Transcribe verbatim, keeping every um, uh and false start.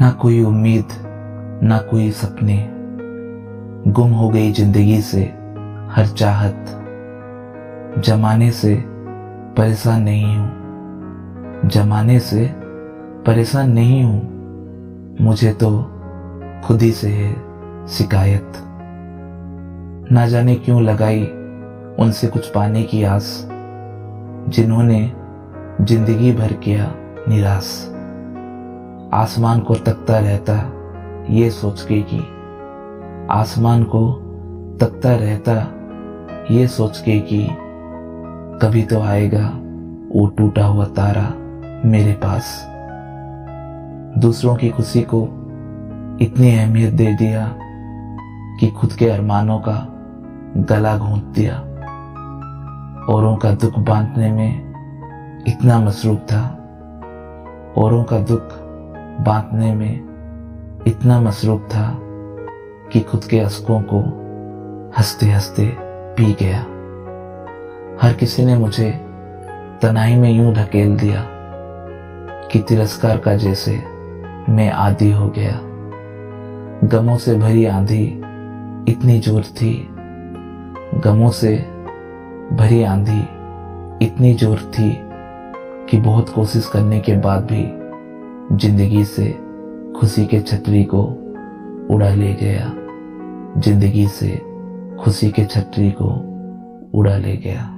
ना कोई उम्मीद ना कोई सपने, गुम हो गई जिंदगी से हर चाहत। जमाने से परेशान नहीं हूँ, जमाने से परेशान नहीं हूँ, मुझे तो खुद ही से है शिकायत। ना जाने क्यों लगाई उनसे कुछ पाने की आस, जिन्होंने जिंदगी भर किया निराश। आसमान को तकता रहता ये सोच के कि, आसमान को तकता रहता ये सोच के कि कभी तो आएगा वो टूटा हुआ तारा मेरे पास। दूसरों की खुशी को इतनी अहमियत दे दिया कि खुद के अरमानों का गला घोंट दिया। औरों का दुख बांटने में इतना मसरूफ था, औरों का दुख बांटने में इतना मसरूफ था कि खुद के अश्कों को हंसते हंसते पी गया। हर किसी ने मुझे तन्हाई में यूं ढकेल दिया कि तिरस्कार का जैसे मैं आदी हो गया। गमों से भरी आंधी इतनी जोर थी, गमों से भरी आंधी इतनी जोर थी कि बहुत कोशिश करने के बाद भी जिंदगी से खुशी के छतरी को उड़ा ले गया, जिंदगी से खुशी के छतरी को उड़ा ले गया।